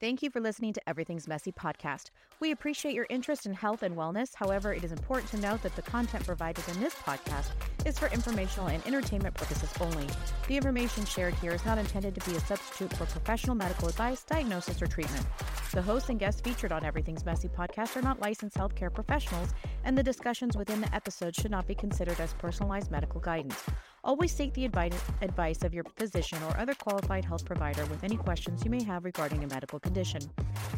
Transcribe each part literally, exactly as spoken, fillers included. Thank you for listening to Everything's Messy Podcast. We appreciate your interest in health and wellness. However, it is important to note that the content provided in this podcast is for informational and entertainment purposes only. The information shared here is not intended to be a substitute for professional medical advice, diagnosis, or treatment. The hosts and guests featured on Everything's Messy Podcast are not licensed healthcare professionals, and the discussions within the episode should not be considered as personalized medical guidance. Always seek the advice of your physician or other qualified health provider with any questions you may have regarding a medical condition.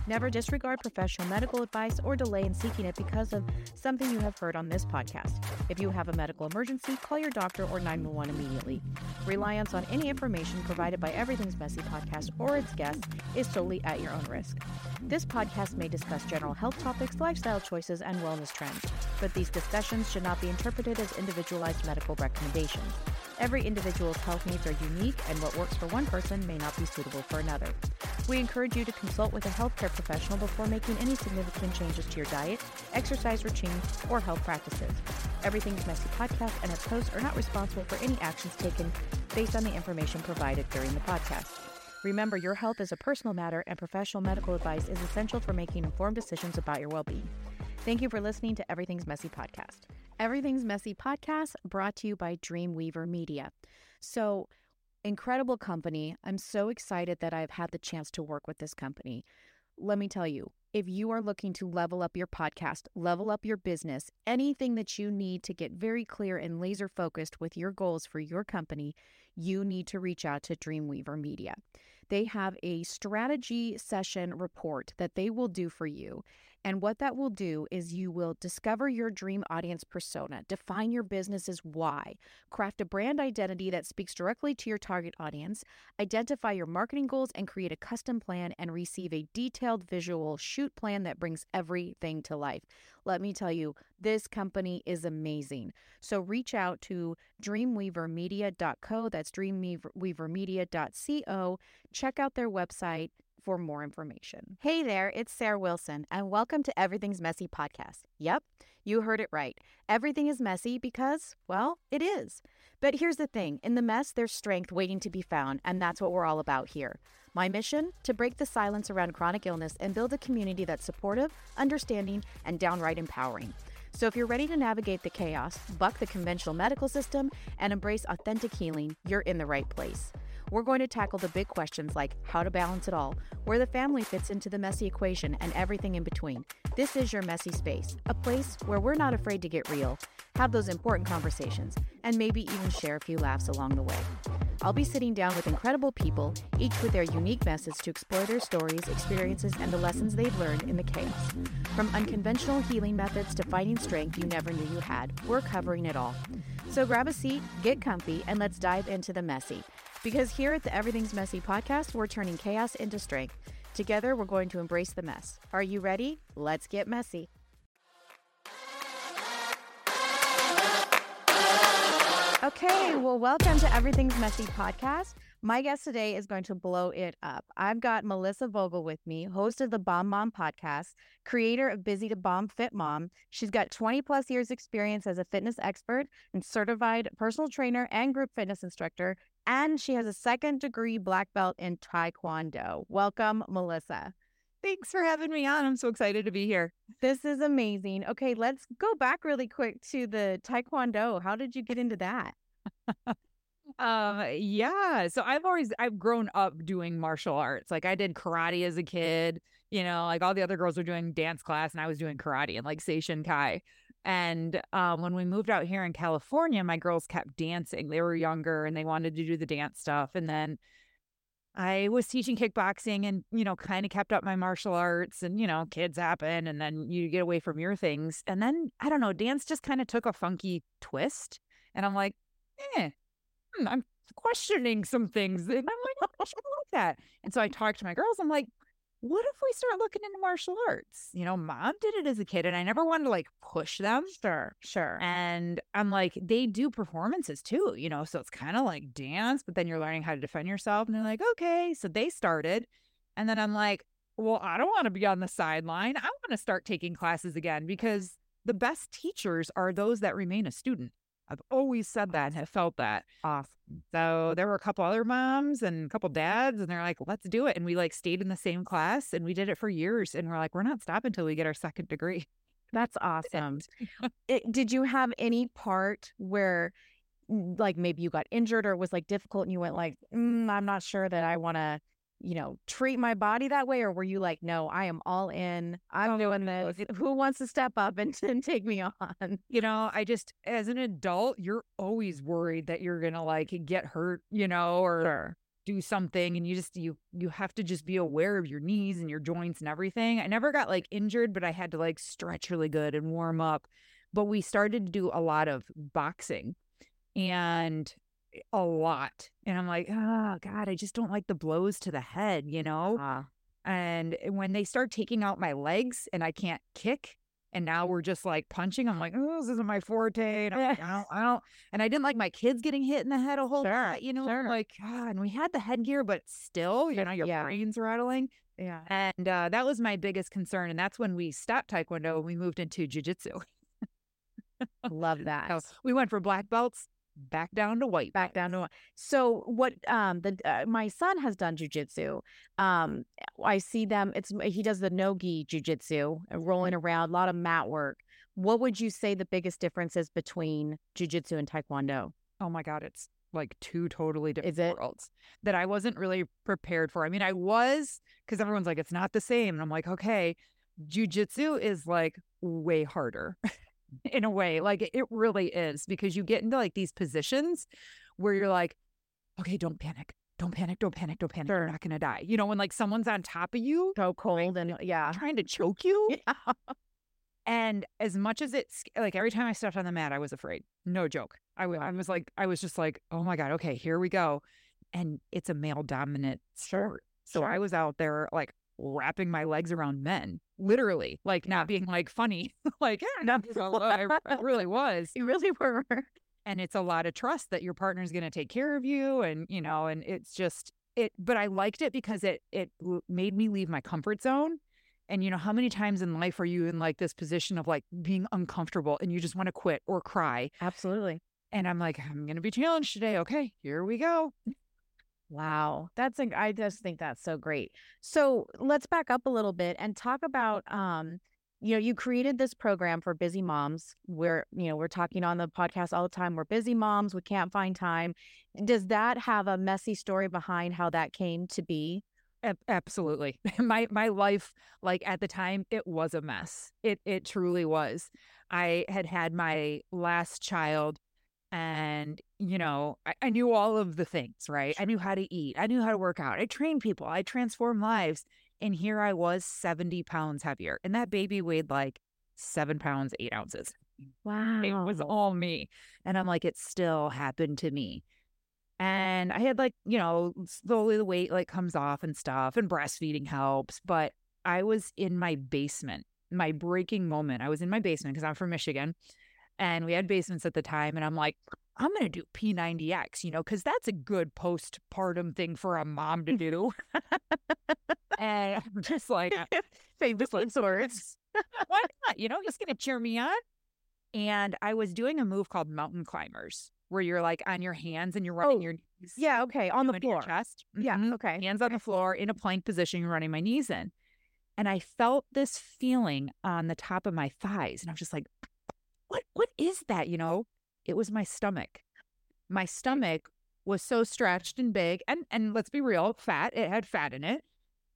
Never disregard professional medical advice or delay in seeking it because of something you have heard on this podcast. If you have a medical emergency, call your doctor or nine one one immediately. Reliance on any information provided by Everything's Messy Podcast or its guests is solely at your own risk. This podcast may discuss general health topics, lifestyle choices, and wellness trends, but these discussions should not be interpreted as individualized medical recommendations. Every individual's health needs are unique, and what works for one person may not be suitable for another. We encourage you to consult with a healthcare professional before making any significant changes to your diet, exercise routine, or health practices. Everything's Messy Podcast and its hosts are not responsible for any actions taken based on the information provided during the podcast. Remember, your health is a personal matter, and professional medical advice is essential for making informed decisions about your well-being. Thank you for listening to Everything's Messy Podcast. Everything's Messy Podcast brought to you by Dreamweaver Media. So, incredible company. I'm so excited that I've had the chance to work with this company. Let me tell you, if you are looking to level up your podcast, level up your business, anything that you need to get very clear and laser focused with your goals for your company, you need to reach out to Dreamweaver Media. They have a strategy session report that they will do for you. And what that will do is you will discover your dream audience persona, define your business's why, craft a brand identity that speaks directly to your target audience, identify your marketing goals, and create a custom plan and receive a detailed visual shoot plan that brings everything to life. Let me tell you, this company is amazing. So reach out to dreamweaver media dot co. That's dreamweaver media dot co. Check out their website for more information. Hey there, it's Sarah Wilson, and welcome to Everything's Messy Podcast. Yep, you heard it right. Everything is messy because, well, it is. But here's the thing, in the mess, there's strength waiting to be found, and that's what we're all about here. My mission? To break the silence around chronic illness and build a community that's supportive, understanding, and downright empowering. So if you're ready to navigate the chaos, buck the conventional medical system, and embrace authentic healing, you're in the right place. We're going to tackle the big questions like how to balance it all, where the family fits into the messy equation, and everything in between. This is your messy space, a place where we're not afraid to get real, have those important conversations, and maybe even share a few laughs along the way. I'll be sitting down with incredible people, each with their unique message to explore their stories, experiences, and the lessons they've learned in the chaos. From unconventional healing methods to finding strength you never knew you had, we're covering it all. So grab a seat, get comfy, and let's dive into the messy. Because here at the Everything's Messy Podcast, we're turning chaos into strength. Together, we're going to embrace the mess. Are you ready? Let's get messy. Okay, well, welcome to Everything's Messy Podcast. My guest today is going to blow it up. I've got Melissa Vogel with me, host of the Bomb Mom podcast, creator of Busy to Bomb Fit Mom. She's got twenty plus years experience as a fitness expert and certified personal trainer and group fitness instructor. And she has a second degree black belt in Taekwondo. Welcome, Melissa. Thanks for having me on. I'm so excited to be here. This is amazing. Okay, let's go back really quick to the Taekwondo. How did you get into that? um, yeah. So I've always, I've grown up doing martial arts. Like I did karate as a kid, you know, like all the other girls were doing dance class and I was doing karate and like Seishin Kai. And um, when we moved out here in California, my girls kept dancing. They were younger and they wanted to do the dance stuff. And then I was teaching kickboxing and, you know, kind of kept up my martial arts and, you know, kids happen and then you get away from your things. And then, I don't know, dance just kind of took a funky twist. And I'm like, eh, hmm, I'm questioning some things. And I'm like, I should like that. And so I talked to my girls. I'm like, what if we start looking into martial arts? You know, mom did it as a kid and I never wanted to like push them. Sure, sure. And I'm like, they do performances too, you know, so it's kind of like dance, but then you're learning how to defend yourself. And they're like, okay. So they started. And then I'm like, well, I don't want to be on the sideline. I want to start taking classes again because the best teachers are those that remain a student. I've always said that and have felt that. Awesome. So there were a couple other moms and a couple dads, and they're like, let's do it. And we like stayed in the same class and we did it for years. And we're like, we're not stopping until we get our second degree. That's awesome. it, did you have any part where like maybe you got injured or it was like difficult and you went like, mm, I'm not sure that I want to, you know, treat my body that way? Or were you like, no, I am all in. I'm doing this. Who wants to step up and, and take me on? You know, I just, as an adult, you're always worried that you're going to like get hurt, you know, or sure. do something. And you just, you, you have to just be aware of your knees and your joints and everything. I never got like injured, but I had to like stretch really good and warm up. But we started to do a lot of boxing and a lot. And I'm like, oh God, I just don't like the blows to the head, you know? Uh, and when they start taking out my legs and I can't kick and now we're just like punching, I'm like, oh, this isn't my forte. And I'm like, I don't, I don't. And I didn't like my kids getting hit in the head a whole sure, lot, you know? Sure. Like, oh, and we had the headgear, but still, you know, your yeah. brain's rattling. Yeah. And uh, that was my biggest concern. And that's when we stopped Taekwondo and we moved into jujitsu. Love that. So we went for black belts. Back down to white. Back down to white. So what um the uh, my son has done jujitsu. Um I see them it's he does the no-gi jujitsu, rolling around, a lot of mat work. What would you say the biggest difference is between jujitsu and taekwondo? Oh my God, it's like two totally different worlds that I wasn't really prepared for. I mean, I was, because everyone's like, it's not the same. And I'm like, okay, jujitsu is like way harder. In a way, like it really is, because you get into like these positions where you're like, okay, don't panic, don't panic, don't panic, don't panic. Sure. You're not going to die. You know, when like someone's on top of you, so cold and yeah, trying to choke you. Yeah. And as much as it's like every time I stepped on the mat, I was afraid. No joke. I, I was like, I was just like, oh my God, okay, here we go. And it's a male dominant sport. So sure. I was out there like wrapping my legs around men, literally, like yeah. not being like funny, like yeah, not so I really was. You really were. And it's a lot of trust that your partner's going to take care of you, and you know, and it's just it. But I liked it because it it made me leave my comfort zone. And you know, how many times in life are you in like this position of like being uncomfortable and you just want to quit or cry? Absolutely. And I'm like, I'm going to be challenged today. Okay, here we go. Wow. That's, a, I just think that's so great. So let's back up a little bit and talk about, um, you know, you created this program for busy moms where, you know, we're talking on the podcast all the time. We're busy moms. We can't find time. Does that have a messy story behind how that came to be? Absolutely. My, my life, like at the time, it was a mess. It, it truly was. I had had my last child. And, you know, I, I knew all of the things, right? I knew how to eat. I knew how to work out. I trained people. I transformed lives. And here I was seventy pounds heavier. And that baby weighed like seven pounds, eight ounces. Wow. It was all me. And I'm like, it still happened to me. And I had like, you know, slowly the weight like comes off and stuff and breastfeeding helps. But I was in my basement, my breaking moment. I was in my basement because I'm from Michigan. And we had basements at the time. And I'm like, I'm going to do P ninety X, you know, because that's a good postpartum thing for a mom to do. And I'm just like, famous last words. Why not? You know, he's going to cheer me on. And I was doing a move called mountain climbers, where you're like on your hands and you're running oh, your knees. Yeah, okay, on the floor. Chest. Yeah, mm-hmm. okay. Hands on the floor in a plank position, you're running my knees in. And I felt this feeling on the top of my thighs. And I was just like, What what is that? You know, it was my stomach. My stomach was so stretched and big and, and let's be real, fat. It had fat in it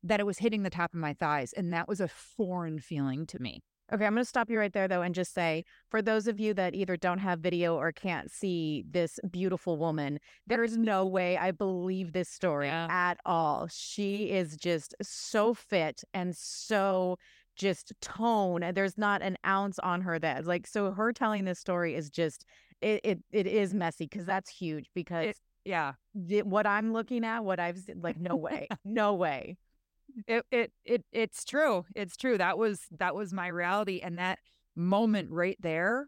that it was hitting the top of my thighs. And that was a foreign feeling to me. Okay, I'm going to stop you right there, though, and just say, for those of you that either don't have video or can't see this beautiful woman, there is no way I believe this story yeah. at all. She is just so fit and so... just tone. There's not an ounce on her that's like, so her telling this story is just, it it, it is messy because that's huge because it, yeah. It, what I'm looking at, what I've seen, like, no way, no way. It, it, it, it's true. It's true. That was, that was my reality. And that moment right there,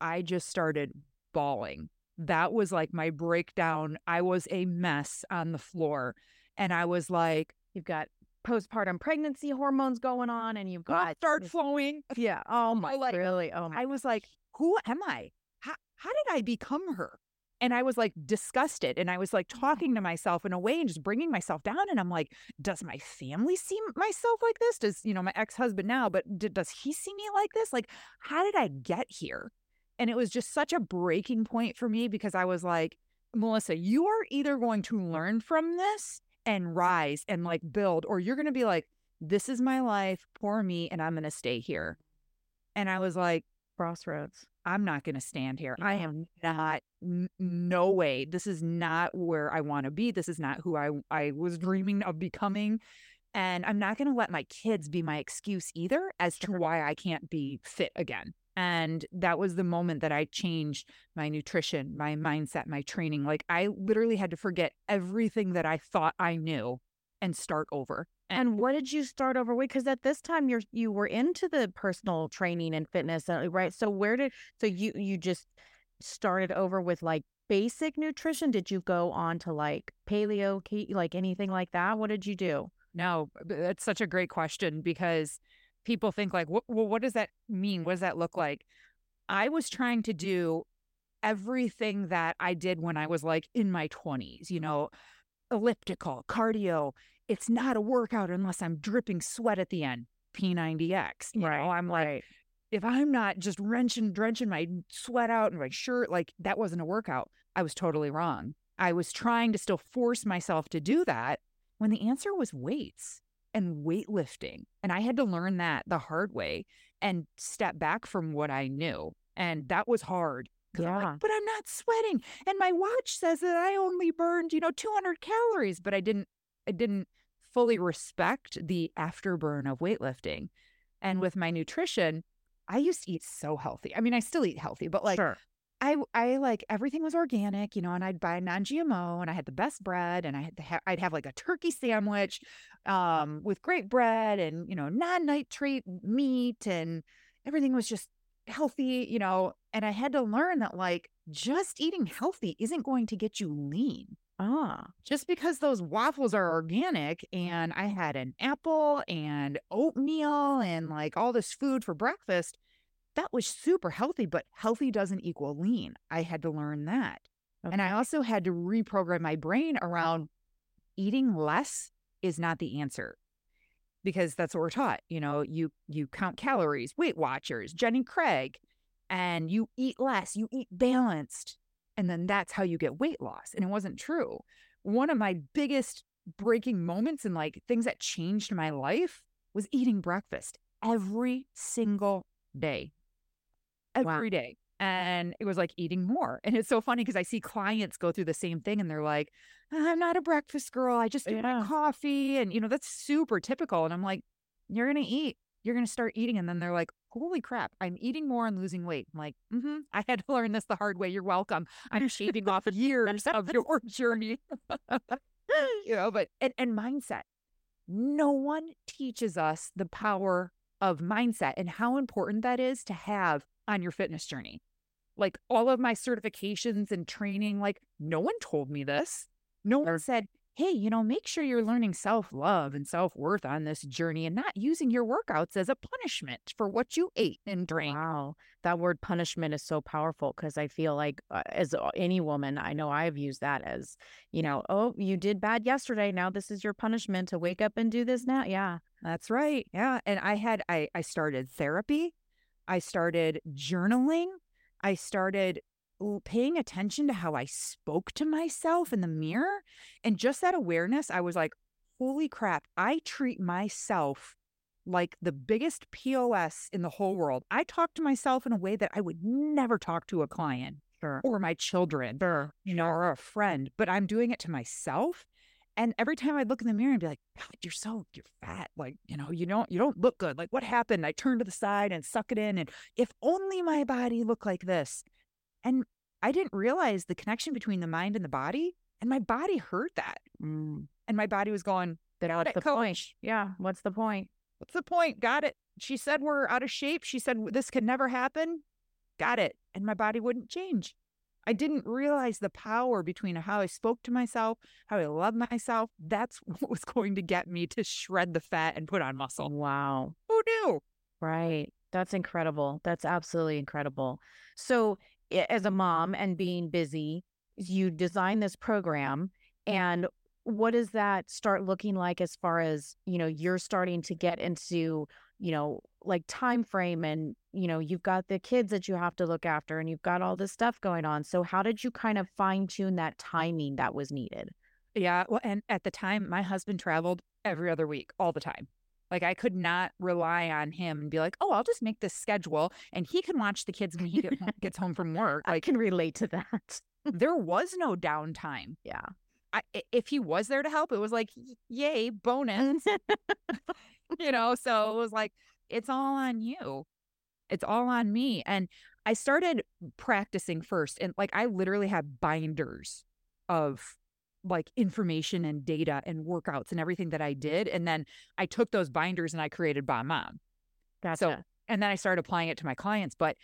I just started bawling. That was like my breakdown. I was a mess on the floor. And I was like, you've got postpartum pregnancy hormones going on and you've got start flowing. Yeah. Oh my, like, really? Oh my. I was like, who am I? How, how did I become her? And I was like disgusted. And I was like talking to myself in a way and just bringing myself down. And I'm like, does my family see myself like this? Does, you know, my ex-husband now, but d- does he see me like this? Like, how did I get here? And it was just such a breaking point for me because I was like, Melissa, you are either going to learn from this and rise and like build, or you're going to be like, this is my life, poor me, and I'm going to stay here. And I was like, crossroads. I'm not going to stand here. I am not, n- no way. This is not where I want to be. This is not who I, I was dreaming of becoming. And I'm not going to let my kids be my excuse either as to why I can't be fit again. And that was the moment that I changed my nutrition, my mindset, my training. Like I literally had to forget everything that I thought I knew and start over. And what did you start over with? Because at this time you're you were into the personal training and fitness, right? So where did so you you just started over with like basic nutrition? Did you go on to like paleo, like anything like that? What did you do? No, that's such a great question because people think like, well, what does that mean? What does that look like? I was trying to do everything that I did when I was like in my twenties, you know, elliptical, cardio. It's not a workout unless I'm dripping sweat at the end. P ninety X. You right, know, I'm like, right. If I'm not just wrenching, drenching my sweat out in my shirt, like that wasn't a workout. I was totally wrong. I was trying to still force myself to do that when the answer was weights and weightlifting. And I had to learn that the hard way and step back from what I knew. And that was hard. Yeah. I'm like, but I'm not sweating. And my watch says that I only burned, you know, two hundred calories, but I didn't. I didn't fully respect the afterburn of weightlifting. And with my nutrition, I used to eat so healthy. I mean, I still eat healthy, but like sure. I, I like everything was organic, you know, and I'd buy non G M O and I had the best bread and I had to ha- I'd have like a turkey sandwich um, with great bread and, you know, non-nitrate meat and everything was just healthy, you know, and I had to learn that like just eating healthy isn't going to get you lean. Ah, just because those waffles are organic and I had an apple and oatmeal and like all this food for breakfast, that was super healthy, but healthy doesn't equal lean. I had to learn that. Okay. And I also had to reprogram my brain around eating less is not the answer because that's what we're taught. You know, you, you count calories, Weight Watchers, Jenny Craig, and you eat less, you eat balanced. And then that's how you get weight loss. And it wasn't true. One of my biggest breaking moments and like things that changed my life was eating breakfast every single day, every wow. day. And it was like eating more. And it's so funny because I see clients go through the same thing and they're like, I'm not a breakfast girl. I just do yeah. my coffee. And, you know, that's super typical. And I'm like, you're going to eat. You're going to start eating. And then they're like, holy crap, I'm eating more and losing weight. I'm like, mm-hmm, I had to learn this the hard way. You're welcome. I'm shaving off years of your journey. You know, but, and, and mindset. No one teaches us the power of mindset and how important that is to have on your fitness journey. Like all of my certifications and training, like no one told me this. No one said, hey, you know, make sure you're learning self-love and self-worth on this journey and not using your workouts as a punishment for what you ate and drank. Wow. That word punishment is so powerful because I feel like uh, as any woman, I know I've used that as, you know, oh, you did bad yesterday. Now this is your punishment to wake up and do this now. Yeah, that's right. Yeah. And I had, I, I started therapy. I started journaling. I started paying attention to how I spoke to myself in the mirror. And just that awareness, I was like, holy crap, I treat myself like the biggest P O S in the whole world. I talk to myself in a way that I would never talk to a client sure. or my children, sure. you know, or a friend, but I'm doing it to myself. And every time I'd look in the mirror and be like, God, you're so, you're fat. Like, you know, you don't, you don't look good. Like what happened? I turned to the side and suck it in. And if only my body looked like this. And I didn't realize the connection between the mind and the body. And my body heard that. Mm. And my body was going, what's the point? Yeah. What's the point? What's the point? Got it. She said we're out of shape. She said this could never happen. Got it. And my body wouldn't change. I didn't realize the power between how I spoke to myself, how I loved myself. That's what was going to get me to shred the fat and put on muscle. Wow. Who knew? Right. That's incredible. That's absolutely incredible. So as a mom and being busy, you design this program. And what does that start looking like as far as, you know, you're starting to get into, you know, like time frame and, you know, you've got the kids that you have to look after and you've got all this stuff going on. So how did you kind of fine tune that timing that was needed? Yeah. Well, and at the time, my husband traveled every other week, all the time. Like, I could not rely on him and be like, oh, I'll just make this schedule and he can watch the kids when he gets home from work. Like, I can relate to that. There was no downtime. Yeah. I, if he was there to help, it was like, yay, bonus. You know, so it was like, it's all on you. It's all on me. And I started practicing first. And like, I literally have binders of like information and data and workouts and everything that I did. And then I took those binders and I created Bomb Mom. Gotcha. So, and then I started applying it to my clients. But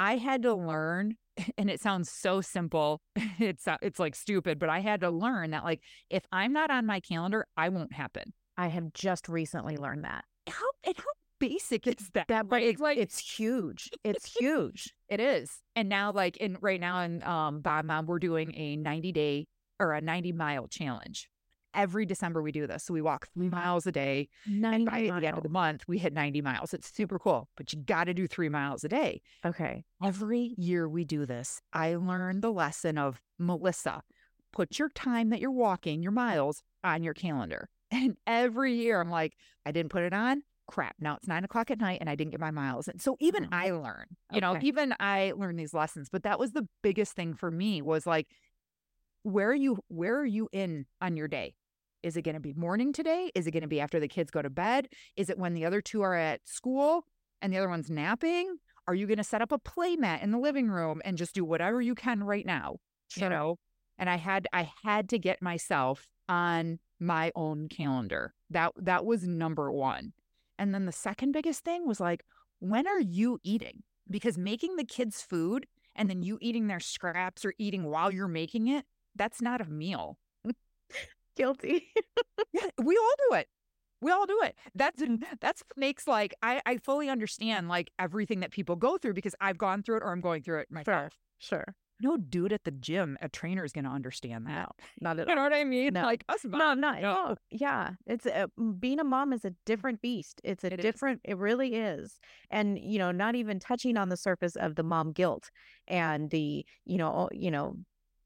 I had to learn, and it sounds so simple, it's it's like stupid, but I had to learn that like, if I'm not on my calendar, I won't happen. I have just recently learned that. How and how basic is that? That like, it's, like, it's huge. It's huge. It is. And now like in right now in um, Bomb Mom, we're doing a ninety day or a ninety mile challenge. Every December we do this. So we walk three miles a day. ninety and by mile. The end of the month, we hit ninety miles. It's super cool, but you got to do three miles a day. Okay. Every year we do this. I learned the lesson of, Melissa, put your time that you're walking, your miles, on your calendar. And every year I'm like, I didn't put it on. Crap. Now it's nine o'clock at night and I didn't get my miles. And so even mm-hmm. I learn, you okay. know, even I learn these lessons. But that was the biggest thing for me was like, Where are you, where are you in on your day? Is it going to be morning today? Is it going to be after the kids go to bed? Is it when the other two are at school and the other one's napping? Are you going to set up a play mat in the living room and just do whatever you can right now? Sure. You know, and I had, I had to get myself on my own calendar. That, that was number one. And then the second biggest thing was like, when are you eating? Because making the kids food and then you eating their scraps or eating while you're making it, that's not a meal. Guilty. Yeah, we all do it. We all do it. That's that's makes like I, I fully understand like everything that people go through because I've gone through it or I'm going through it myself. Sure. Sure. No dude at the gym, a trainer is going to understand that. No, not at all. You know what I mean? No. Like us moms. No, not no. no. Yeah. It's a, being a mom is a different beast. It's a it different, is. It really is. And, you know, not even touching on the surface of the mom guilt and the, you know, you know,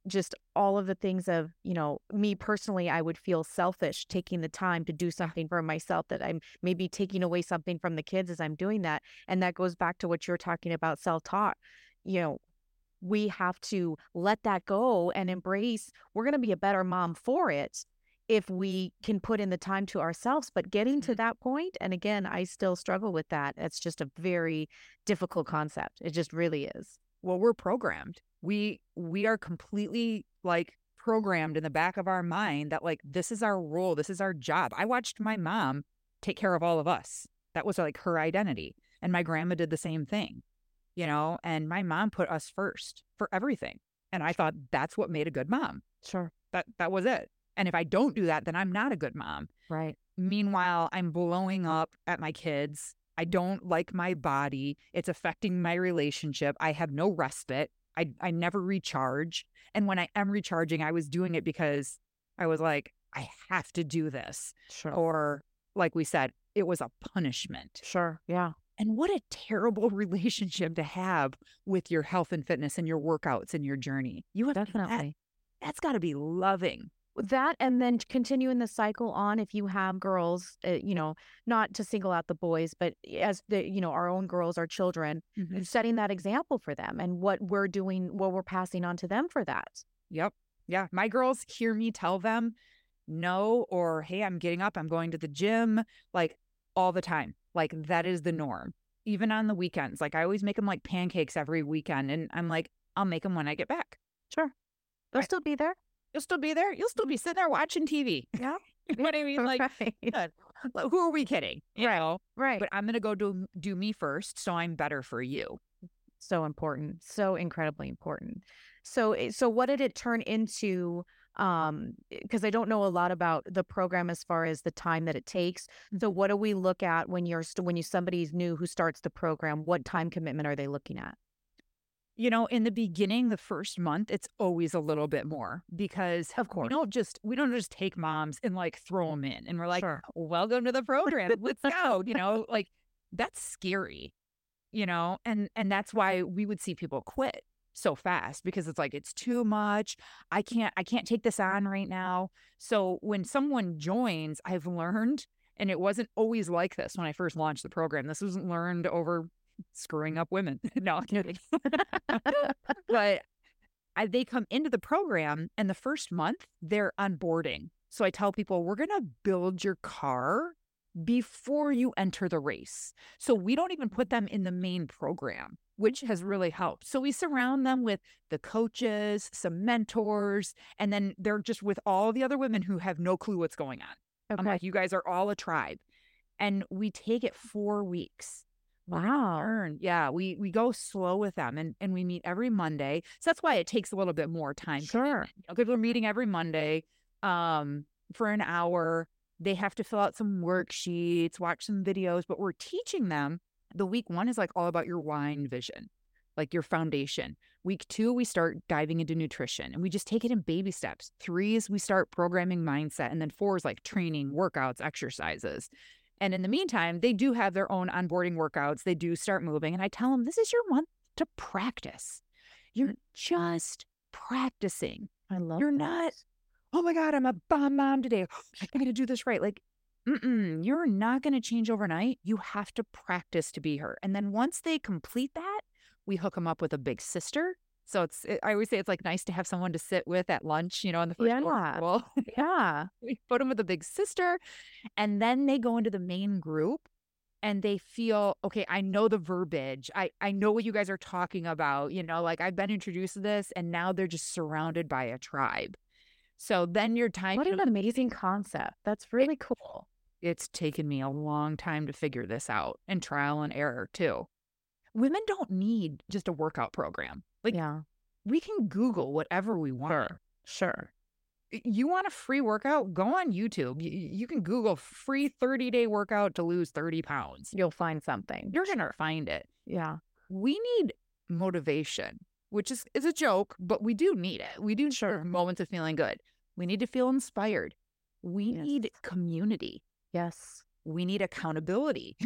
just all of the things of, you know, me personally, I would feel selfish taking the time to do something for myself that I'm maybe taking away something from the kids as I'm doing that. And that goes back to what you're talking about, self-taught. You know, we have to let that go and embrace, we're going to be a better mom for it if we can put in the time to ourselves. But getting to that point, and again, I still struggle with that. It's just a very difficult concept. It just really is. Well, we're programmed. We we are completely like programmed in the back of our mind that like this is our role, this is our job. I watched my mom take care of all of us. That was like her identity. And my grandma did the same thing, you know, and my mom put us first for everything. And I thought that's what made a good mom. Sure. That that was it. And if I don't do that, then I'm not a good mom. Right. Meanwhile, I'm blowing up at my kids. I don't like my body. It's affecting my relationship. I have no respite. I I never recharge. And when I am recharging, I was doing it because I was like, I have to do this. Sure. Or like we said, it was a punishment. Sure. Yeah. And what a terrible relationship to have with your health and fitness and your workouts and your journey. You have Definitely. That, that's got to be loving. That, and then continuing the cycle on if you have girls, uh, you know, not to single out the boys, but as the, you know, our own girls, our children, mm-hmm. setting that example for them and what we're doing, what we're passing on to them for that. Yep. Yeah. My girls hear me tell them no, or, hey, I'm getting up, I'm going to the gym, like all the time. Like that is the norm, even on the weekends. Like I always make them like pancakes every weekend. And I'm like, I'll make them when I get back. Sure. They'll I- still be there. You'll still be there. You'll still be sitting there watching T V. Yeah. You know what I mean? Like, right. Who are we kidding? You right. know? Right. But I'm going to go do, do me first. So I'm better for you. So important. So incredibly important. So, so what did it turn into? Um, because I don't know a lot about the program as far as the time that it takes. So what do we look at when you're, st- when you, somebody's new who starts the program, what time commitment are they looking at? you know, in the beginning, the first month, it's always a little bit more because of course we don't just we don't just take moms and like throw them in and we're like, sure, welcome to the program, let's go. You know, like that's scary, you know, and and that's why we would see people quit so fast because it's like it's too much. I can't I can't take this on right now. So when someone joins, I've learned, and it wasn't always like this when I first launched the program. This wasn't learned over screwing up women. No, I'm kidding. But I, they come into the program and the first month they're onboarding. So I tell people, we're going to build your car before you enter the race. So we don't even put them in the main program, which has really helped. So we surround them with the coaches, some mentors, and then they're just with all the other women who have no clue what's going on. Okay. I'm like, you guys are all a tribe. And we take it four weeks. Wow. Learn. Yeah, we we go slow with them, and, and we meet every Monday. So that's why it takes a little bit more time. Sure. Because we're meeting every Monday um, for an hour. They have to fill out some worksheets, watch some videos, but we're teaching them. The week one is like all about your why and vision, like your foundation. Week two, we start diving into nutrition, and we just take it in baby steps. Three is we start programming mindset, and then four is like training, workouts, exercises. And in the meantime, they do have their own onboarding workouts. They do start moving. And I tell them, this is your month to practice. You're just practicing. I love You're that. Not, oh my God, I'm a bomb mom today. I got to do this right. Like, mm-mm, you're not going to change overnight. You have to practice to be her. And then once they complete that, we hook them up with a big sister. So it's, it, I always say it's like nice to have someone to sit with at lunch, you know, on the first yeah. floor of school. Yeah. We put them with a big sister, and then they go into the main group and they feel, okay, I know the verbiage. I, I know what you guys are talking about. You know, like I've been introduced to this, and now they're just surrounded by a tribe. So then your time. What an amazing concept. That's really it, cool. It's taken me a long time to figure this out, and trial and error too. Women don't need just a workout program. Like, yeah. we can Google whatever we want. Sure. Sure. You want a free workout? Go on YouTube. You, you can Google free thirty-day workout to lose thirty pounds. You'll find something. You're going to find it. Yeah. We need motivation, which is, is a joke, but we do need it. We do need sure. moments of feeling good. We need to feel inspired. We yes. need community. Yes. We need accountability.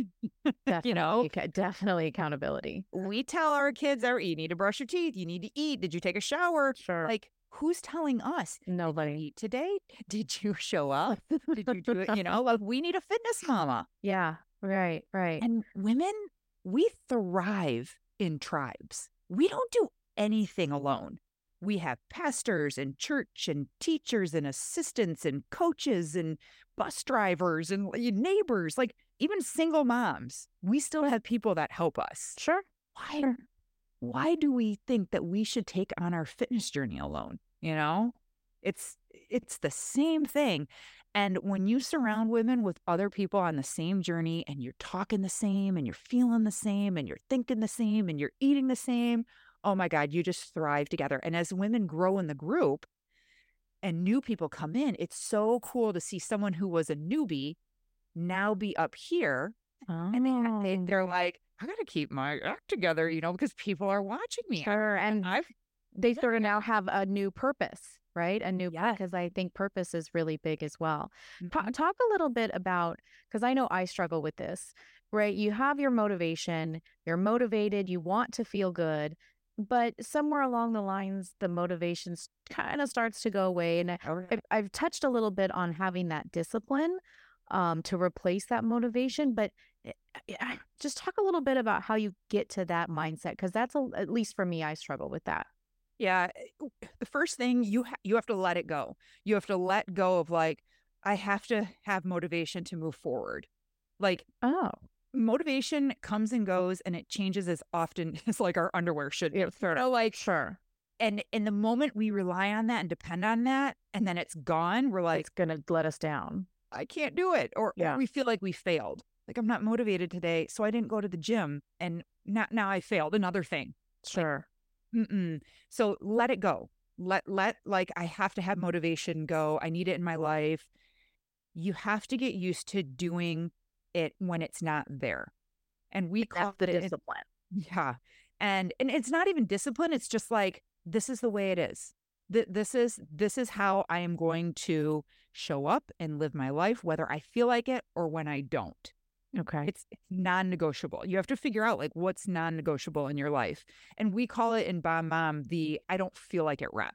Definitely, you know, definitely accountability. We tell our kids, "Our you need to brush your teeth. You need to eat. Did you take a shower?" Sure. Like, who's telling us? Nobody. Did you eat today? Did you show up? Did you do it? You know, like we need a fitness mama. Yeah. Right. Right. And women, we thrive in tribes. We don't do anything alone. We have pastors and church and teachers and assistants and coaches and bus drivers and neighbors, like even single moms. We still have people that help us. Sure. Why, sure. why do we think that we should take on our fitness journey alone? You know, it's, it's the same thing. And when you surround women with other people on the same journey, and you're talking the same, and you're feeling the same, and you're thinking the same, and you're eating the same, oh my God, you just thrive together. And as women grow in the group and new people come in, it's so cool to see someone who was a newbie now be up here. Oh. And they, they're like, I got to keep my act together, you know, because people are watching me. Sure. And I've, they sort of now have a new purpose, right? A new, yeah. because I think purpose is really big as well. Mm-hmm. T- talk a little bit about, because I know I struggle with this, right? You have your motivation, you're motivated, you want to feel good. But somewhere along the lines, the motivation kind of starts to go away. And I, I've, I've touched a little bit on having that discipline um, to replace that motivation. But I, just talk a little bit about how you get to that mindset, because that's, a, at least for me, I struggle with that. Yeah. The first thing, you ha- you have to let it go. You have to let go of like, I have to have motivation to move forward. Like, oh. Motivation comes and goes, and it changes as often as like our underwear should. Yeah, sure. So like, sure. And in the moment we rely on that and depend on that, and then it's gone, we're like, it's gonna let us down. I can't do it, or, yeah. or we feel like we failed. Like, I'm not motivated today, so I didn't go to the gym, and not, now I failed another thing. Sure. Like, mm-mm. So let it go. Let let like I have to have motivation go. I need it in my life. You have to get used to doing it when it's not there. And we call that discipline. Yeah. And and it's not even discipline. It's just like, this is the way it is. Th- this is this is how I am going to show up and live my life, whether I feel like it or when I don't. Okay. It's, it's non-negotiable. You have to figure out like what's non-negotiable in your life. And we call it in Bomb Mom the I don't feel like it rep.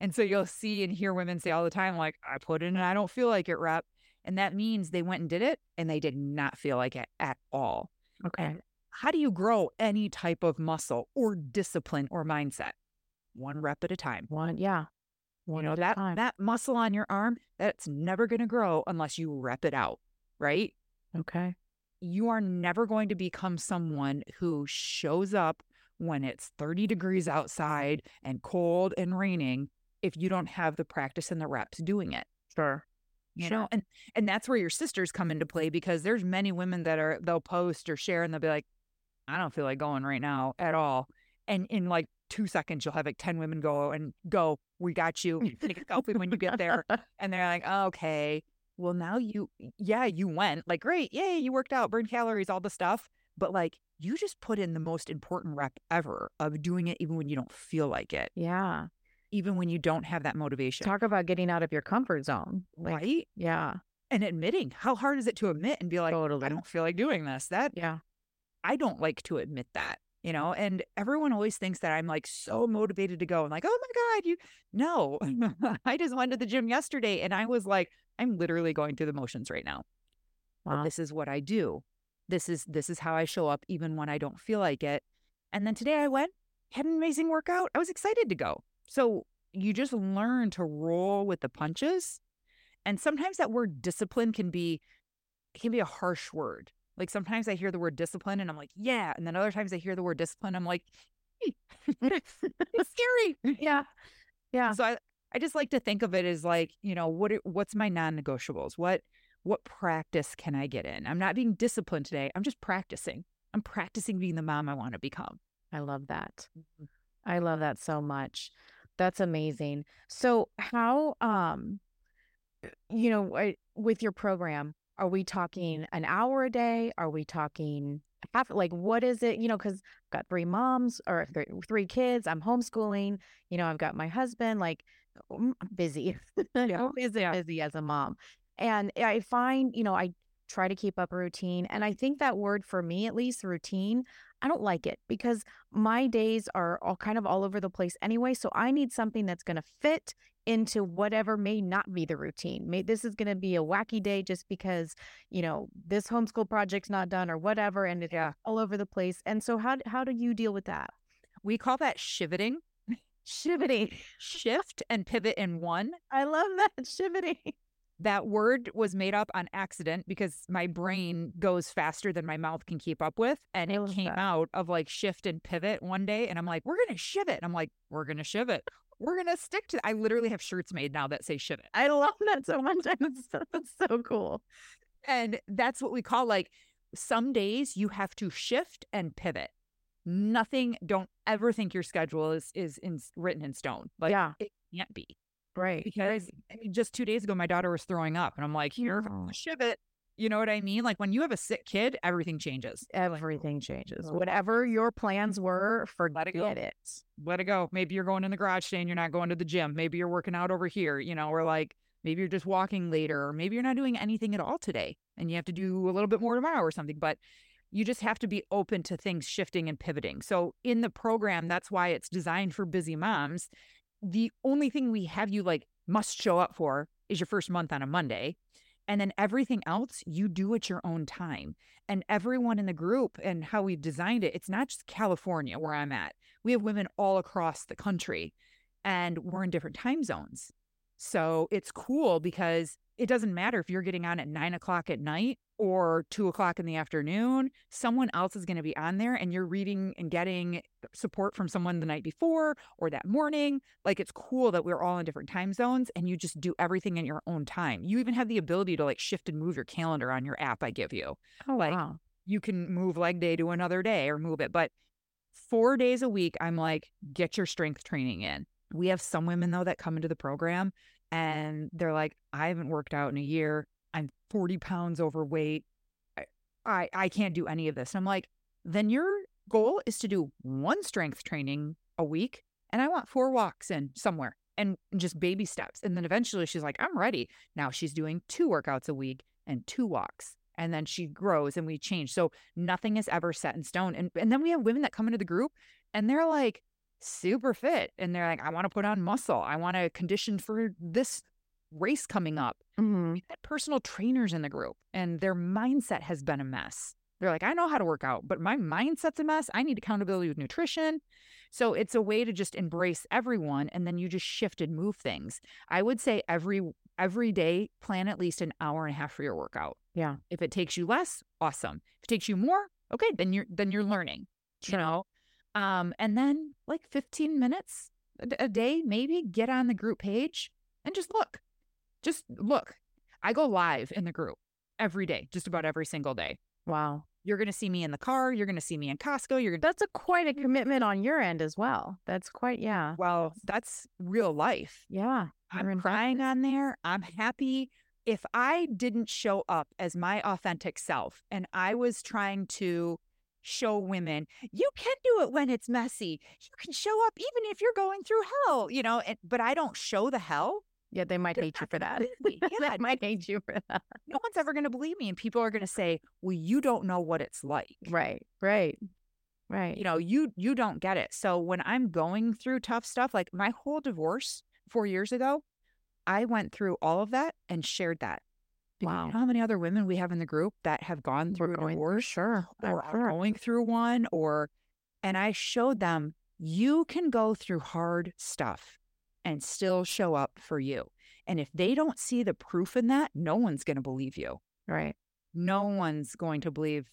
And so you'll see and hear women say all the time, like, I put in an I don't feel like it rep. And that means they went and did it and they did not feel like it at all. Okay. And how do you grow any type of muscle or discipline or mindset? One rep at a time. One, yeah. One you know, at that, a time. That muscle on your arm, that's never going to grow unless you rep it out, right? Okay. You are never going to become someone who shows up when it's thirty degrees outside and cold and raining if you don't have the practice and the reps doing it. Sure. You sure. know, and, and that's where your sisters come into play, because there's many women that are, they'll post or share and they'll be like, I don't feel like going right now at all. And in like two seconds, you'll have like ten women go and go, we got you. Take a selfie when you get there. And they're like, oh, okay, well now you, yeah, you went like, great. Yay. You worked out, burned calories, all the stuff. But like, you just put in the most important rep ever of doing it, even when you don't feel like it. Yeah. Even when you don't have that motivation. Talk about getting out of your comfort zone. Like, right. Yeah. And admitting, how hard is it to admit and be like, totally. I don't feel like doing this. That, yeah. I don't like to admit that, you know, and everyone always thinks that I'm like so motivated to go. I'm like, oh my God, you no, I just went to the gym yesterday and I was like, I'm literally going through the motions right now. Wow. Well, this is what I do. This is, this is how I show up even when I don't feel like it. And then today I went, had an amazing workout. I was excited to go. So you just learn to roll with the punches. And sometimes that word discipline can be, it can be a harsh word. Like sometimes I hear the word discipline and I'm like, yeah. And then other times I hear the word discipline, I'm like, hey. It's scary. Yeah. Yeah. So I, I just like to think of it as like, you know, what what's my non-negotiables? What what practice can I get in? I'm not being disciplined today. I'm just practicing. I'm practicing being the mom I want to become. I love that. Mm-hmm. I love that so much. That's amazing. So how, um, you know, I, with your program, are we talking an hour a day? Are we talking half? Like, what is it? You know, because I've got three moms or th- three kids. I'm homeschooling. You know, I've got my husband. Like, I'm busy. You know, busy, busy as a mom. And I find, you know, I try to keep up a routine. And I think that word for me, at least, routine, I don't like it because my days are all kind of all over the place anyway. So I need something that's going to fit into whatever may not be the routine. May, this is going to be a wacky day just because, you know, this homeschool project's not done or whatever, and it's yeah. all over the place. And so how how do you deal with that? We call that shiveting. Shiveting. Shift and pivot in one. I love that. Shiveting. That word was made up on accident because my brain goes faster than my mouth can keep up with. And it came that. out of like shift and pivot one day. And I'm like, we're going to shiv it. And I'm like, we're going to shiv it. We're going to stick to, I literally have shirts made now that say shiv it. I love that so much. That's so, that's so cool. And that's what we call like some days you have to shift and pivot. Nothing, don't ever think your schedule is, is in, written in stone. Like yeah. it can't be. Right. Because I mean, just two days ago, my daughter was throwing up and I'm like, here, oh. shiv it. You know what I mean? Like when you have a sick kid, everything changes. Everything changes. Whatever your plans were, forget it, it. Let it go. Maybe you're going in the garage today and you're not going to the gym. Maybe you're working out over here, you know, or like maybe you're just walking later, or maybe you're not doing anything at all today and you have to do a little bit more tomorrow or something. But you just have to be open to things shifting and pivoting. So in the program, that's why it's designed for busy moms. The only thing we have you like must show up for is your first month on a Monday. And then everything else you do at your own time. And everyone in the group and how we've designed it, it's not just California where I'm at. We have women all across the country and we're in different time zones. So it's cool because it doesn't matter if you're getting on at nine o'clock at night or two o'clock in the afternoon, someone else is going to be on there and you're reading and getting support from someone the night before or that morning. Like it's cool that we're all in different time zones and you just do everything in your own time. You even have the ability to like shift and move your calendar on your app I give you. Oh, like wow. You can move leg day to another day or move it. But four days a week, I'm like, get your strength training in. We have some women though that come into the program and they're like, I haven't worked out in a year. I'm forty pounds overweight. I, I I can't do any of this. And I'm like, then you're goal is to do one strength training a week, and I want four walks in somewhere and just baby steps. And then eventually she's like, I'm ready. Now she's doing two workouts a week and two walks. And then she grows and we change. So nothing is ever set in stone. And, and then we have women that come into the group and they're like super fit. And they're like, I want to put on muscle. I want to condition for this race coming up. Mm-hmm. We had personal trainers in the group and their mindset has been a mess. They're like, I know how to work out, but my mindset's a mess. I need accountability with nutrition. So it's a way to just embrace everyone. And then you just shift and move things. I would say every every day, plan at least an hour and a half for your workout. Yeah. If it takes you less, awesome. If it takes you more, okay, then you're then you're learning, sure. you know. Um, and then like fifteen minutes a, a day, maybe get on the group page and just look, just look. I go live in the group every day, just about every single day. Wow. You're going to see me in the car. You're going to see me in Costco. You're gonna... That's a quite a commitment on your end as well. That's quite, yeah. Well, that's real life. Yeah. I'm crying on there. I'm happy. If I didn't show up as my authentic self and I was trying to show women, you can do it when it's messy. You can show up even if you're going through hell, you know, and, but I don't show the hell. Yeah, they might hate you for that. Yeah, they might hate you for that. No one's ever going to believe me. And people are going to say, well, you don't know what it's like. Right, right, right. You know, you you don't get it. So when I'm going through tough stuff, like my whole divorce four years ago, I went through all of that and shared that. Because wow. You know how many other women we have in the group that have gone through a divorce sure, or sure. going through one or, and I showed them, you can go through hard stuff and still show up for you. And if they don't see the proof in that, no one's going to believe you. Right. No one's going to believe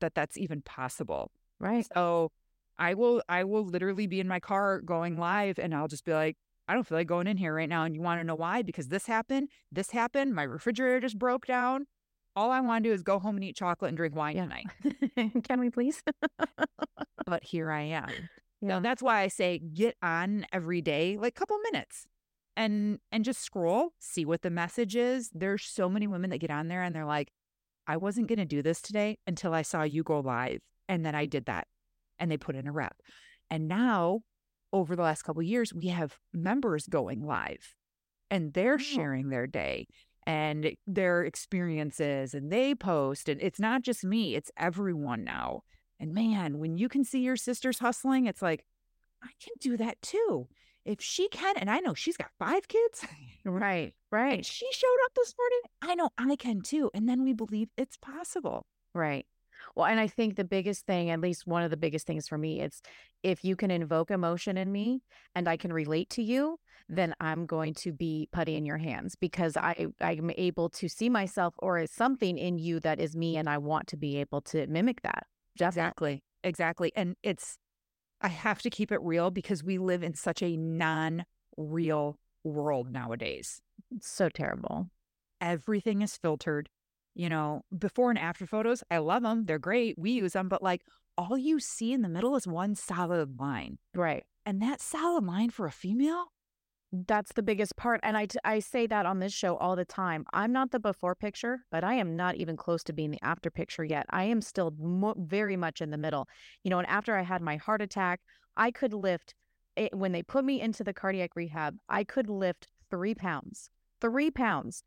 that that's even possible. Right. So I will, I will literally be in my car going live and I'll just be like, I don't feel like going in here right now. And you want to know why? Because this happened, this happened. My refrigerator just broke down. All I want to do is go home and eat chocolate and drink wine yeah. tonight. Can we please? But here I am. Yeah. So that's why I say get on every day, like a couple minutes and, and just scroll, see what the message is. There's so many women that get on there and they're like, I wasn't going to do this today until I saw you go live. And then I did that and they put in a rep. And now over the last couple of years, we have members going live and they're sharing their day and their experiences and they post. And it's not just me, it's everyone now. And man, when you can see your sisters hustling, it's like, I can do that too. If she can, and I know she's got five kids. Right, right. And she showed up this morning. I know I can too. And then we believe it's possible. Right. Well, and I think the biggest thing, at least one of the biggest things for me, it's if you can invoke emotion in me and I can relate to you, then I'm going to be putty in your hands because I, I'm able to see myself or something in you that is me and I want to be able to mimic that. Definitely. Exactly. Exactly. And it's, I have to keep it real because we live in such a non-real world nowadays. It's so terrible. Everything is filtered, you know, before and after photos. I love them. They're great. We use them, but like all you see in the middle is one solid line. Right. And that solid line for a female, that's the biggest part. And I, I say that on this show all the time. I'm not the before picture, but I am not even close to being the after picture yet. I am still mo- very much in the middle. You know, and after I had my heart attack, I could lift, it, when they put me into the cardiac rehab, I could lift three pounds, three pounds.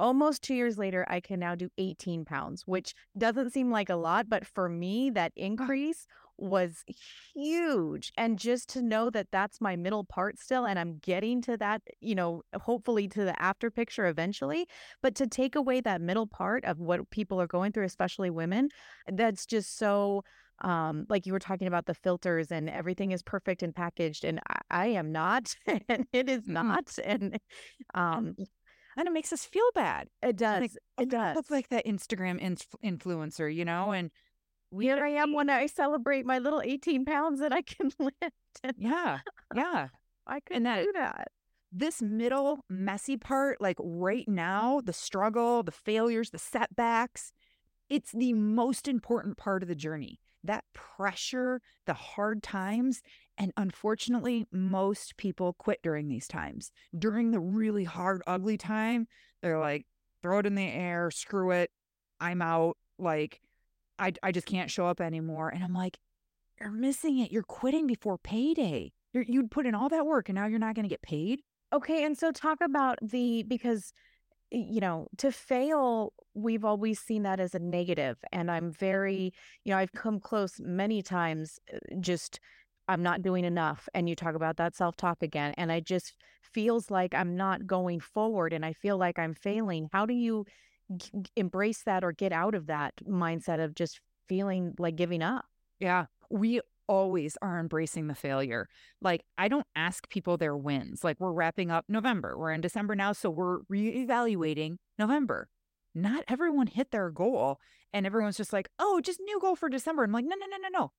Almost two years later, I can now do eighteen pounds, which doesn't seem like a lot. But for me, that increase was huge. And just to know that that's my middle part still, and I'm getting to that, you know, hopefully to the after picture eventually, but to take away that middle part of what people are going through, especially women, that's just so, um, like you were talking about the filters and everything is perfect and packaged and I, I am not, and it is not. And, um, and it makes us feel bad. It does. Like, it does. It's like that Instagram inf- influencer, you know, and here I am when I celebrate my little eighteen pounds that I can lift. Yeah, yeah. I couldn't do that. This middle messy part, like right now, the struggle, the failures, the setbacks, it's the most important part of the journey. That pressure, the hard times, and unfortunately, most people quit during these times. During the really hard, ugly time, they're like, throw it in the air, screw it, I'm out, like... I, I just can't show up anymore. And I'm like, you're missing it. You're quitting before payday. You're, you'd put in all that work and now you're not going to get paid. Okay. And so talk about the, because, you know, to fail, we've always seen that as a negative. And I'm very, you know, I've come close many times, just I'm not doing enough. And you talk about that self-talk again. And I just feels like I'm not going forward and I feel like I'm failing. How do you g- embrace that or get out of that mindset of just feeling like giving up? Yeah, we always are embracing the failure. Like, I don't ask people their wins. Like, we're wrapping up November. We're in December now, so we're reevaluating November. Not everyone hit their goal. And everyone's just like, oh, just new goal for December. I'm like, no, no, no, no, no.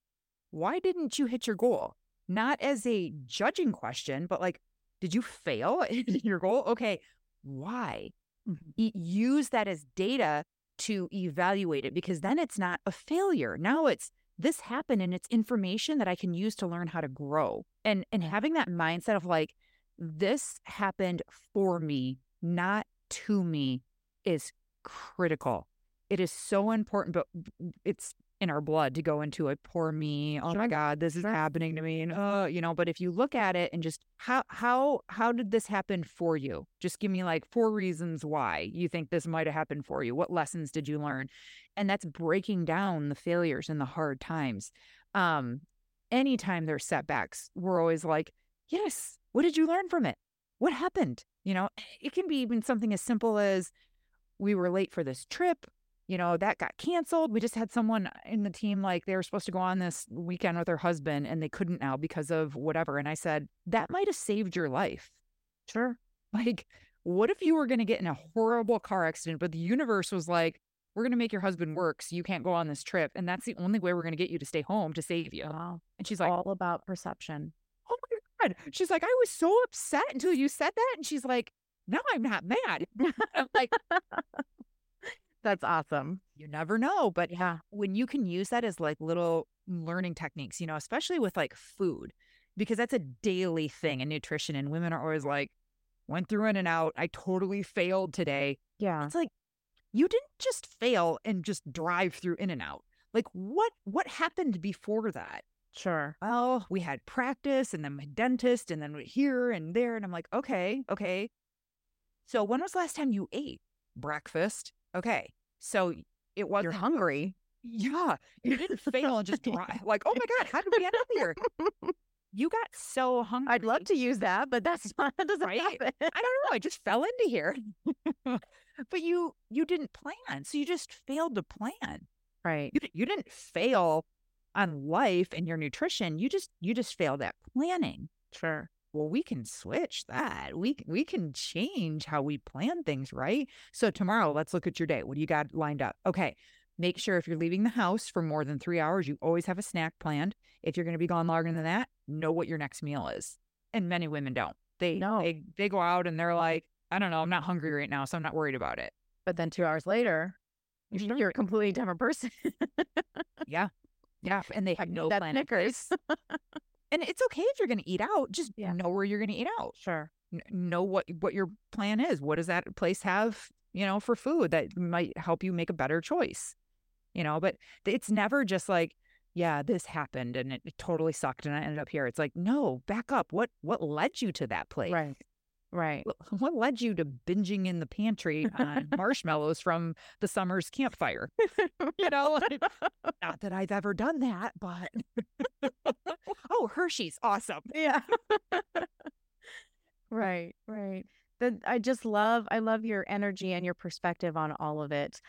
Why didn't you hit your goal? Not as a judging question, but like, did you fail at your goal? Okay, why? Mm-hmm. E- use that as data to evaluate it, because then it's not a failure. Now it's, this happened and it's information that I can use to learn how to grow. And and having that mindset of like, this happened for me, not to me, is critical. It is so important, but it's in our blood to go into a poor me. Oh my God, this is happening to me. And uh, you know, but if you look at it and just how how how did this happen for you? Just give me like four reasons why you think this might have happened for you. What lessons did you learn? And that's breaking down the failures and the hard times. Um, anytime there's setbacks, we're always like, yes, what did you learn from it? What happened? You know, it can be even something as simple as we were late for this trip. You know, that got canceled. We just had someone in the team, like they were supposed to go on this weekend with their husband and they couldn't now because of whatever. And I said, that might have saved your life. Sure. Like, what if you were going to get in a horrible car accident, but the universe was like, we're going to make your husband work so you can't go on this trip. And that's the only way we're going to get you to stay home, to save you. Wow. And she's like, all about perception. Oh my God. She's like, I was so upset until you said that. And she's like, no, I'm not mad. I'm like, that's awesome. You never know. But yeah, when you can use that as like little learning techniques, you know, especially with like food, because that's a daily thing in nutrition. And women are always like, went through in and out. I totally failed today. Yeah. It's like, you didn't just fail and just drive through in and out. Like what, what happened before that? Sure. Oh, we had practice and then my dentist and then here and there. And I'm like, okay, okay. So when was the last time you ate? Breakfast. Okay, so it was you're hungry. Yeah, you didn't fail and just dry. Like, oh my God, how did we end up here? You got so hungry. I'd love to use that, but that's not that doesn't right? happen. I don't know. I just fell into here. But you you didn't plan, so you just failed to plan. Right. You, you didn't fail on life and your nutrition. You just you just failed at planning. Sure. Well, we can switch that. We we can change how we plan things, right? So tomorrow, let's look at your day. What do you got lined up? Okay, make sure if you're leaving the house for more than three hours, you always have a snack planned. If you're going to be gone longer than that, know what your next meal is. And many women don't. They, no. they they go out and they're like, I don't know, I'm not hungry right now, so I'm not worried about it. But then two hours later, you're, you're a completely different person. Yeah. Yeah. And they have no plan. And it's okay if you're going to eat out, just yeah. know where you're going to eat out. Sure. N- know what, what your plan is. What does that place have, you know, for food that might help you make a better choice, you know, but it's never just like, yeah, this happened and it, it totally sucked and I ended up here. It's like, no, back up. What, what led you to that place? Right. Right. What, what led you to binging in the pantry on marshmallows from the summer's campfire? You know, not that I've ever done that, but oh, Hershey's awesome. Yeah. Right, right. The, I just love, I love your energy and your perspective on all of it.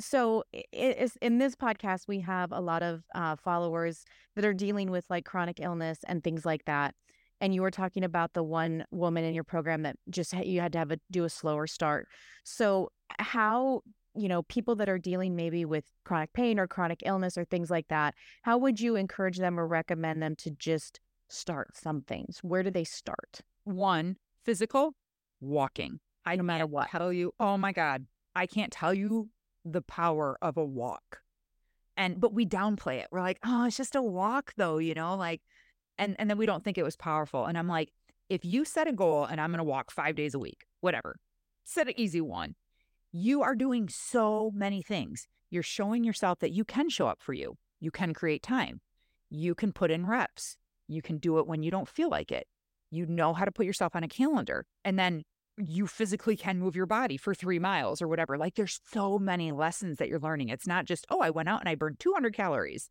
So it, in this podcast, we have a lot of uh, followers that are dealing with like chronic illness and things like that. And you were talking about the one woman in your program that just you had to have a do a slower start. So how, you know, people that are dealing maybe with chronic pain or chronic illness or things like that, how would you encourage them or recommend them to just start some things? Where do they start? One, physical, walking. I no matter what. Tell you, oh my God, I can't tell you the power of a walk. And but we downplay it. We're like, oh, it's just a walk though, you know, like and and then we don't think it was powerful. And I'm like, if you set a goal and I'm going to walk five days a week, whatever, set an easy one. You are doing so many things. You're showing yourself that you can show up for you. You can create time. You can put in reps. You can do it when you don't feel like it. You know how to put yourself on a calendar, and then you physically can move your body for three miles or whatever. Like, there's so many lessons that you're learning. It's not just, oh, I went out and I burned two hundred calories.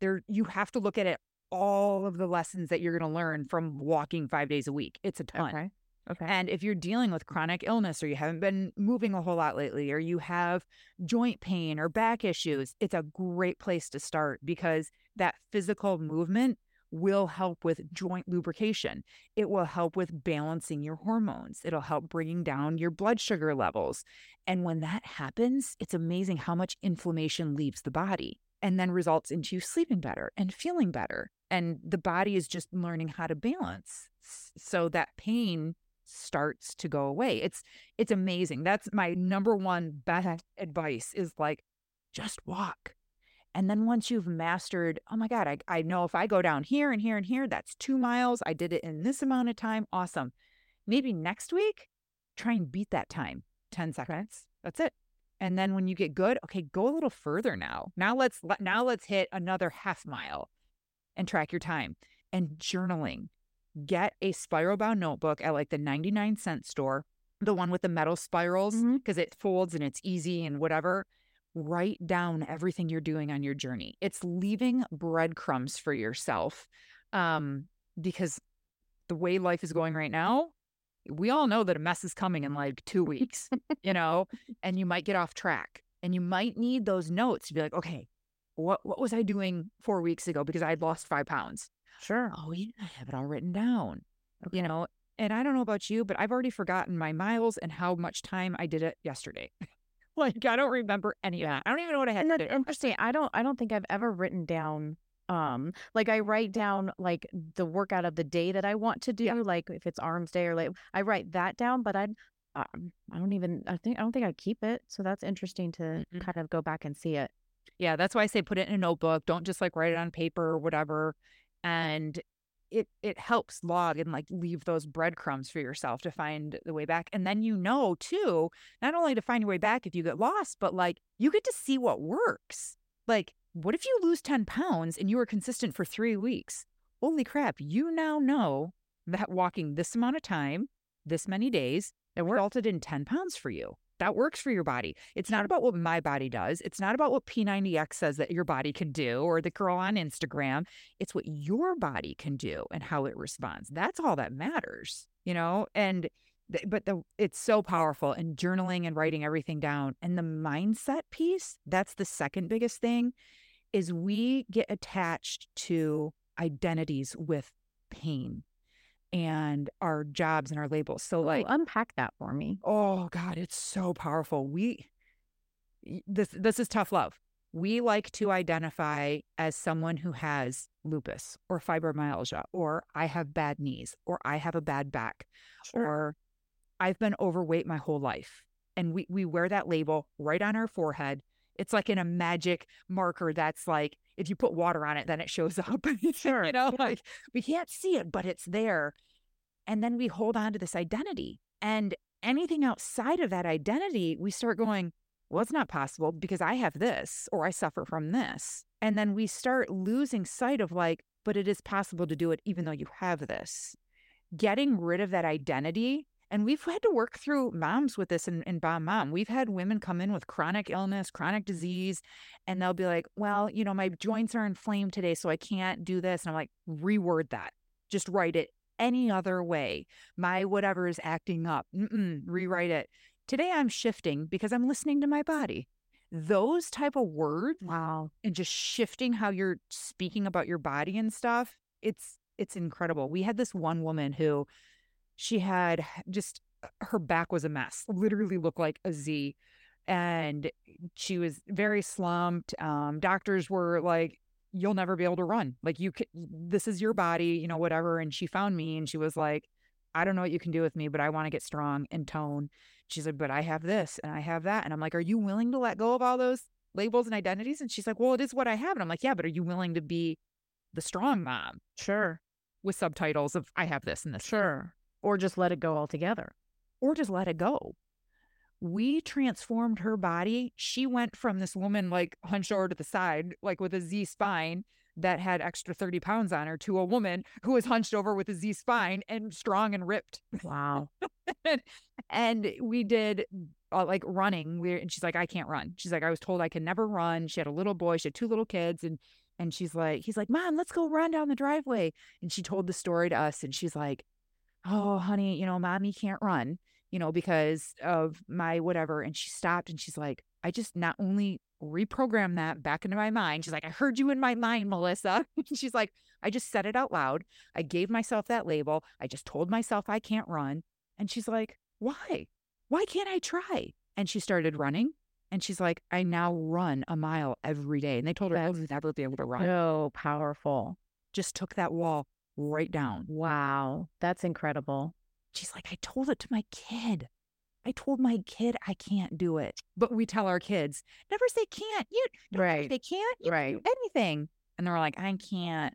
There, you have to look at it, all of the lessons that you're going to learn from walking five days a week. It's a ton. Okay. Okay. And if you're dealing with chronic illness, or you haven't been moving a whole lot lately, or you have joint pain or back issues, it's a great place to start, because that physical movement will help with joint lubrication. It will help with balancing your hormones. It'll help bringing down your blood sugar levels. And when that happens, it's amazing how much inflammation leaves the body and then results into you sleeping better and feeling better. And the body is just learning how to balance. So that pain starts to go away. It's it's amazing. That's my number one best advice, is like, just walk. And then once you've mastered, oh my God, I, I know if I go down here and here and here, that's two miles. I did it in this amount of time. Awesome. Maybe next week, try and beat that time. ten seconds. That's it. And then when you get good, okay, go a little further now. Now let's now let's hit another half mile and track your time. And journaling. Get a spiral bound notebook at like the ninety-nine cent store, the one with the metal spirals, because mm-hmm. it folds and it's easy and whatever. Write down everything you're doing on your journey. It's leaving breadcrumbs for yourself, um, because the way life is going right now, we all know that a mess is coming in like two weeks, you know, and you might get off track, and you might need those notes to be like, okay, what what was I doing four weeks ago? Because I had lost five pounds. Sure. Oh, yeah, I have it all written down, okay. You know, and I don't know about you, but I've already forgotten my miles and how much time I did it yesterday. Like, I don't remember any of that. I don't even know what I had. And that's to do. Interesting. I don't. I don't think I've ever written down. Um, like I write down like the workout of the day that I want to do. Yeah. Like if it's arms day or like I write that down. But I, um, I don't even. I think I don't think I keep it. So that's interesting to mm-hmm. kind of go back and see it. Yeah, that's why I say put it in a notebook. Don't just like write it on paper or whatever. And it it helps log and like leave those breadcrumbs for yourself to find the way back. And then, you know, too, not only to find your way back if you get lost, but like you get to see what works. Like, what if you lose ten pounds and you were consistent for three weeks? Holy crap. You now know that walking this amount of time, this many days, it resulted in ten pounds for you. That works for your body. It's not about what my body does. It's not about what P ninety X says that your body can do, or the girl on Instagram. It's what your body can do and how it responds. That's all that matters, you know? And, th- but the, it's so powerful, and journaling and writing everything down. And the mindset piece, that's the second biggest thing, is we get attached to identities with pain and our jobs and our labels. So like, oh, unpack that for me. Oh God, it's so powerful. We, this, this is tough love. We like to identify as someone who has lupus or fibromyalgia, or I have bad knees, or I have a bad back, sure. or I've been overweight my whole life. And we, we wear that label right on our forehead. It's like in a magic marker that's like, if you put water on it, then it shows up. Sure. You know, like we can't see it, but it's there. And then we hold on to this identity. And anything outside of that identity, we start going, well, it's not possible because I have this, or I suffer from this. And then we start losing sight of like, but it is possible to do it even though you have this. Getting rid of that identity. And we've had to work through moms with this in, in Bomb Mom. We've had women come in with chronic illness, chronic disease, and they'll be like, well, you know, my joints are inflamed today, so I can't do this. And I'm like, reword that. Just write it any other way. My whatever is acting up. Mm-mm, rewrite it. Today I'm shifting because I'm listening to my body. Those type of words. Wow. And just shifting how you're speaking about your body and stuff. It's, it's incredible. We had this one woman who... she had just, her back was a mess, literally looked like a Z. And she was very slumped. Um, doctors were like, you'll never be able to run. Like, you can, this is your body, you know, whatever. And she found me and she was like, I don't know what you can do with me, but I want to get strong and tone. She's like, but I have this and I have that. And I'm like, are you willing to let go of all those labels and identities? And she's like, well, it is what I have. And I'm like, yeah, but are you willing to be the strong mom? Sure. With subtitles of, I have this and this. Sure. Or just let it go altogether. Or just let it go. We transformed her body. She went from this woman like hunched over to the side, like with a Z spine, that had extra thirty pounds on her to a woman who was hunched over with a Z spine and strong and ripped. Wow. And we did uh, like running. We and she's like, I can't run. She's like, I was told I could never run. She had a little boy. She had two little kids. And and she's like, he's like, Mom, let's go run down the driveway. And she told the story to us. And she's like, oh, honey, you know, Mommy can't run, you know, because of my whatever. And she stopped and she's like, I just not only reprogrammed that back into my mind. She's like, I heard you in my mind, Melissa. She's like, I just said it out loud. I gave myself that label. I just told myself I can't run. And she's like, why? Why can't I try? And she started running. And she's like, I now run a mile every day. And they told her I would never be able to run. Oh, powerful. Just took that wall right down. Wow. That's incredible. She's like, I told it to my kid. I told my kid I can't do it. But we tell our kids, never say can't. You right. They can't. You right. Can do anything. And they're like, I can't.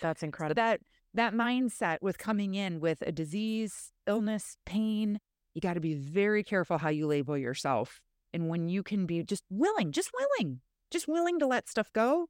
That's incredible. So that that mindset with coming in with a disease, illness, pain, you got to be very careful how you label yourself. And when you can be just willing, just willing, just willing to let stuff go.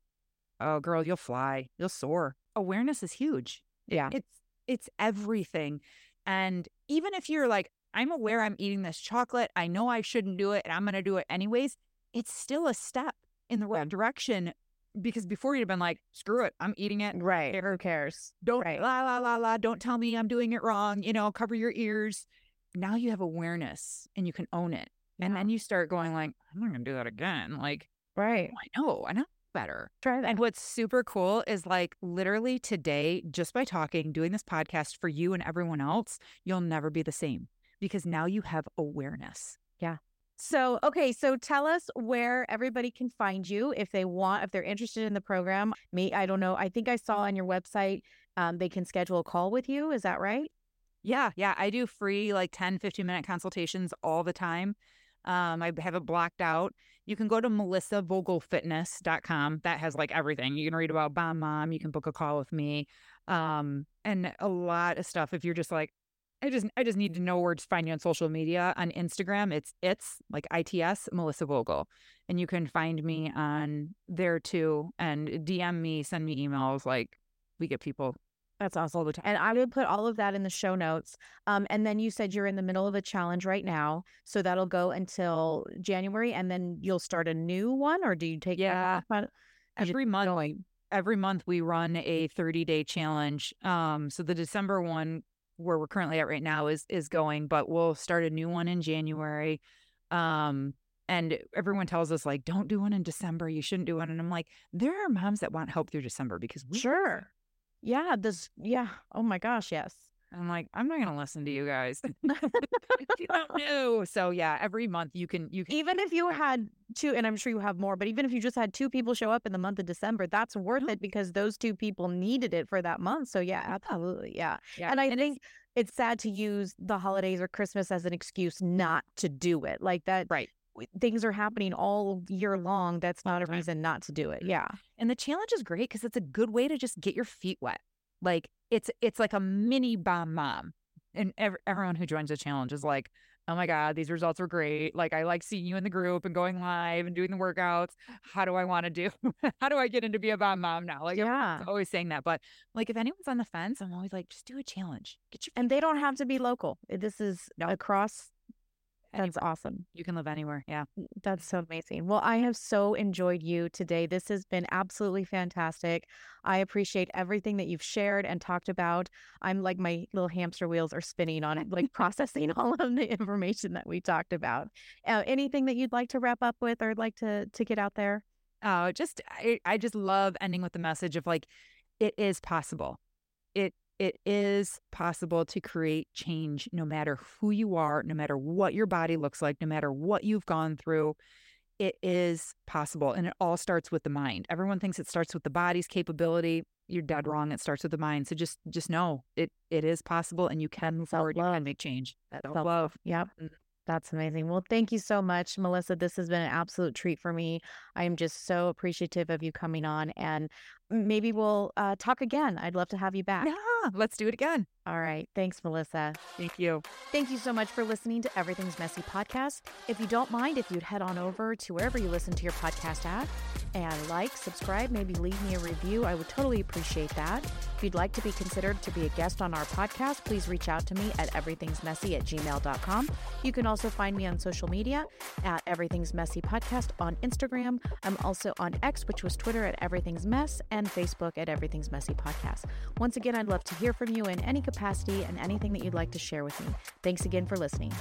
Oh, girl, you'll fly. You'll soar. Awareness is huge. Yeah. It's it's everything. And even if you're like, I'm aware I'm eating this chocolate. I know I shouldn't do it, and I'm going to do it anyways. It's still a step in the right direction, because before you'd have been like, screw it, I'm eating it. Right. Who cares? Don't right. la, la, la, la. Don't tell me I'm doing it wrong. You know, cover your ears. Now you have awareness and you can own it. Yeah. And then you start going like, I'm not going to do that again. Like, right. Oh, I know. I know better. Try that. And what's super cool is like literally today, just by talking, doing this podcast for you and everyone else, you'll never be the same. Because now you have awareness. Yeah. So, okay. So tell us where everybody can find you if they want, if they're interested in the program. Me, I don't know. I think I saw on your website, um, they can schedule a call with you. Is that right? Yeah. Yeah. I do free like ten, fifteen minute consultations all the time. Um, I have it blocked out. You can go to melissa vogel fitness dot com. That has like everything. You can read about Bomb Mom. You can book a call with me. Um, and a lot of stuff. If you're just like, I just I just need to know where to find you on social media. On Instagram, it's it's like I T S Melissa Vogel, and you can find me on there too. And D M me, send me emails. Like we get people. That's awesome all the time. And I would put all of that in the show notes. Um, and then you said you're in the middle of a challenge right now, so that'll go until January, and then you'll start a new one. Or do you take yeah that every you, month? Going? Every month we run a thirty day challenge. Um, so the December one, where we're currently at right now, is is going, but we'll start a new one in January. Um, and everyone tells us like, don't do one in December. You shouldn't do one. And I'm like, there are moms that want help through December because we sure. Yeah. This. Yeah. Oh my gosh. Yes. I'm like, I'm not going to listen to you guys. No. So yeah, every month you can, you can, even if you had two, and I'm sure you have more, but even if you just had two people show up in the month of December, that's worth oh. it because those two people needed it for that month. So yeah, absolutely. Yeah. yeah. And I and think it's, it's sad to use the holidays or Christmas as an excuse not to do it like that. Right. Things are happening all year long. That's not a reason not to do it. Yeah. And the challenge is great because it's a good way to just get your feet wet. Like it's it's like a mini Bomb Mom, and ev- everyone who joins the challenge is like, oh my God, these results are great. Like I like seeing you in the group and going live and doing the workouts. How do I want to do? How do I get into be a Bomb Mom now? Like yeah, always saying that. But like if anyone's on the fence, I'm always like, just do a challenge. Get your and they don't have to be local. This is no. across. That's awesome. You can live anywhere. Yeah. That's so amazing. Well, I have so enjoyed you today. This has been absolutely fantastic. I appreciate everything that you've shared and talked about. I'm like, my little hamster wheels are spinning on it, like processing all of the information that we talked about. Uh, anything that you'd like to wrap up with or like to, to get out there? Oh, just, I, I just love ending with the message of like, it is possible. It It is possible to create change no matter who you are, no matter what your body looks like, no matter what you've gone through. It is possible. And it all starts with the mind. Everyone thinks it starts with the body's capability. You're dead wrong. It starts with the mind. So just just know it it is possible and you can move forward. You can make change. Self-love. Yep. That's amazing. Well, thank you so much, Melissa. This has been an absolute treat for me. I am just so appreciative of you coming on, and maybe we'll uh, talk again. I'd love to have you back. Yeah, let's do it again. All right. Thanks, Melissa. Thank you. Thank you so much for listening to Everything's Messy Podcast. If you don't mind, if you'd head on over to wherever you listen to your podcast at and like, subscribe, maybe leave me a review. I would totally appreciate that. If you'd like to be considered to be a guest on our podcast, please reach out to me at everythingsmessy at gmail dot com. You can also find me on social media at Everything's Messy Podcast on Instagram. I'm also on X, which was Twitter, at Everything's Mess, and Facebook at Everything's Messy Podcast. Once again, I'd love to hear from you in any capacity and anything that you'd like to share with me. Thanks again for listening.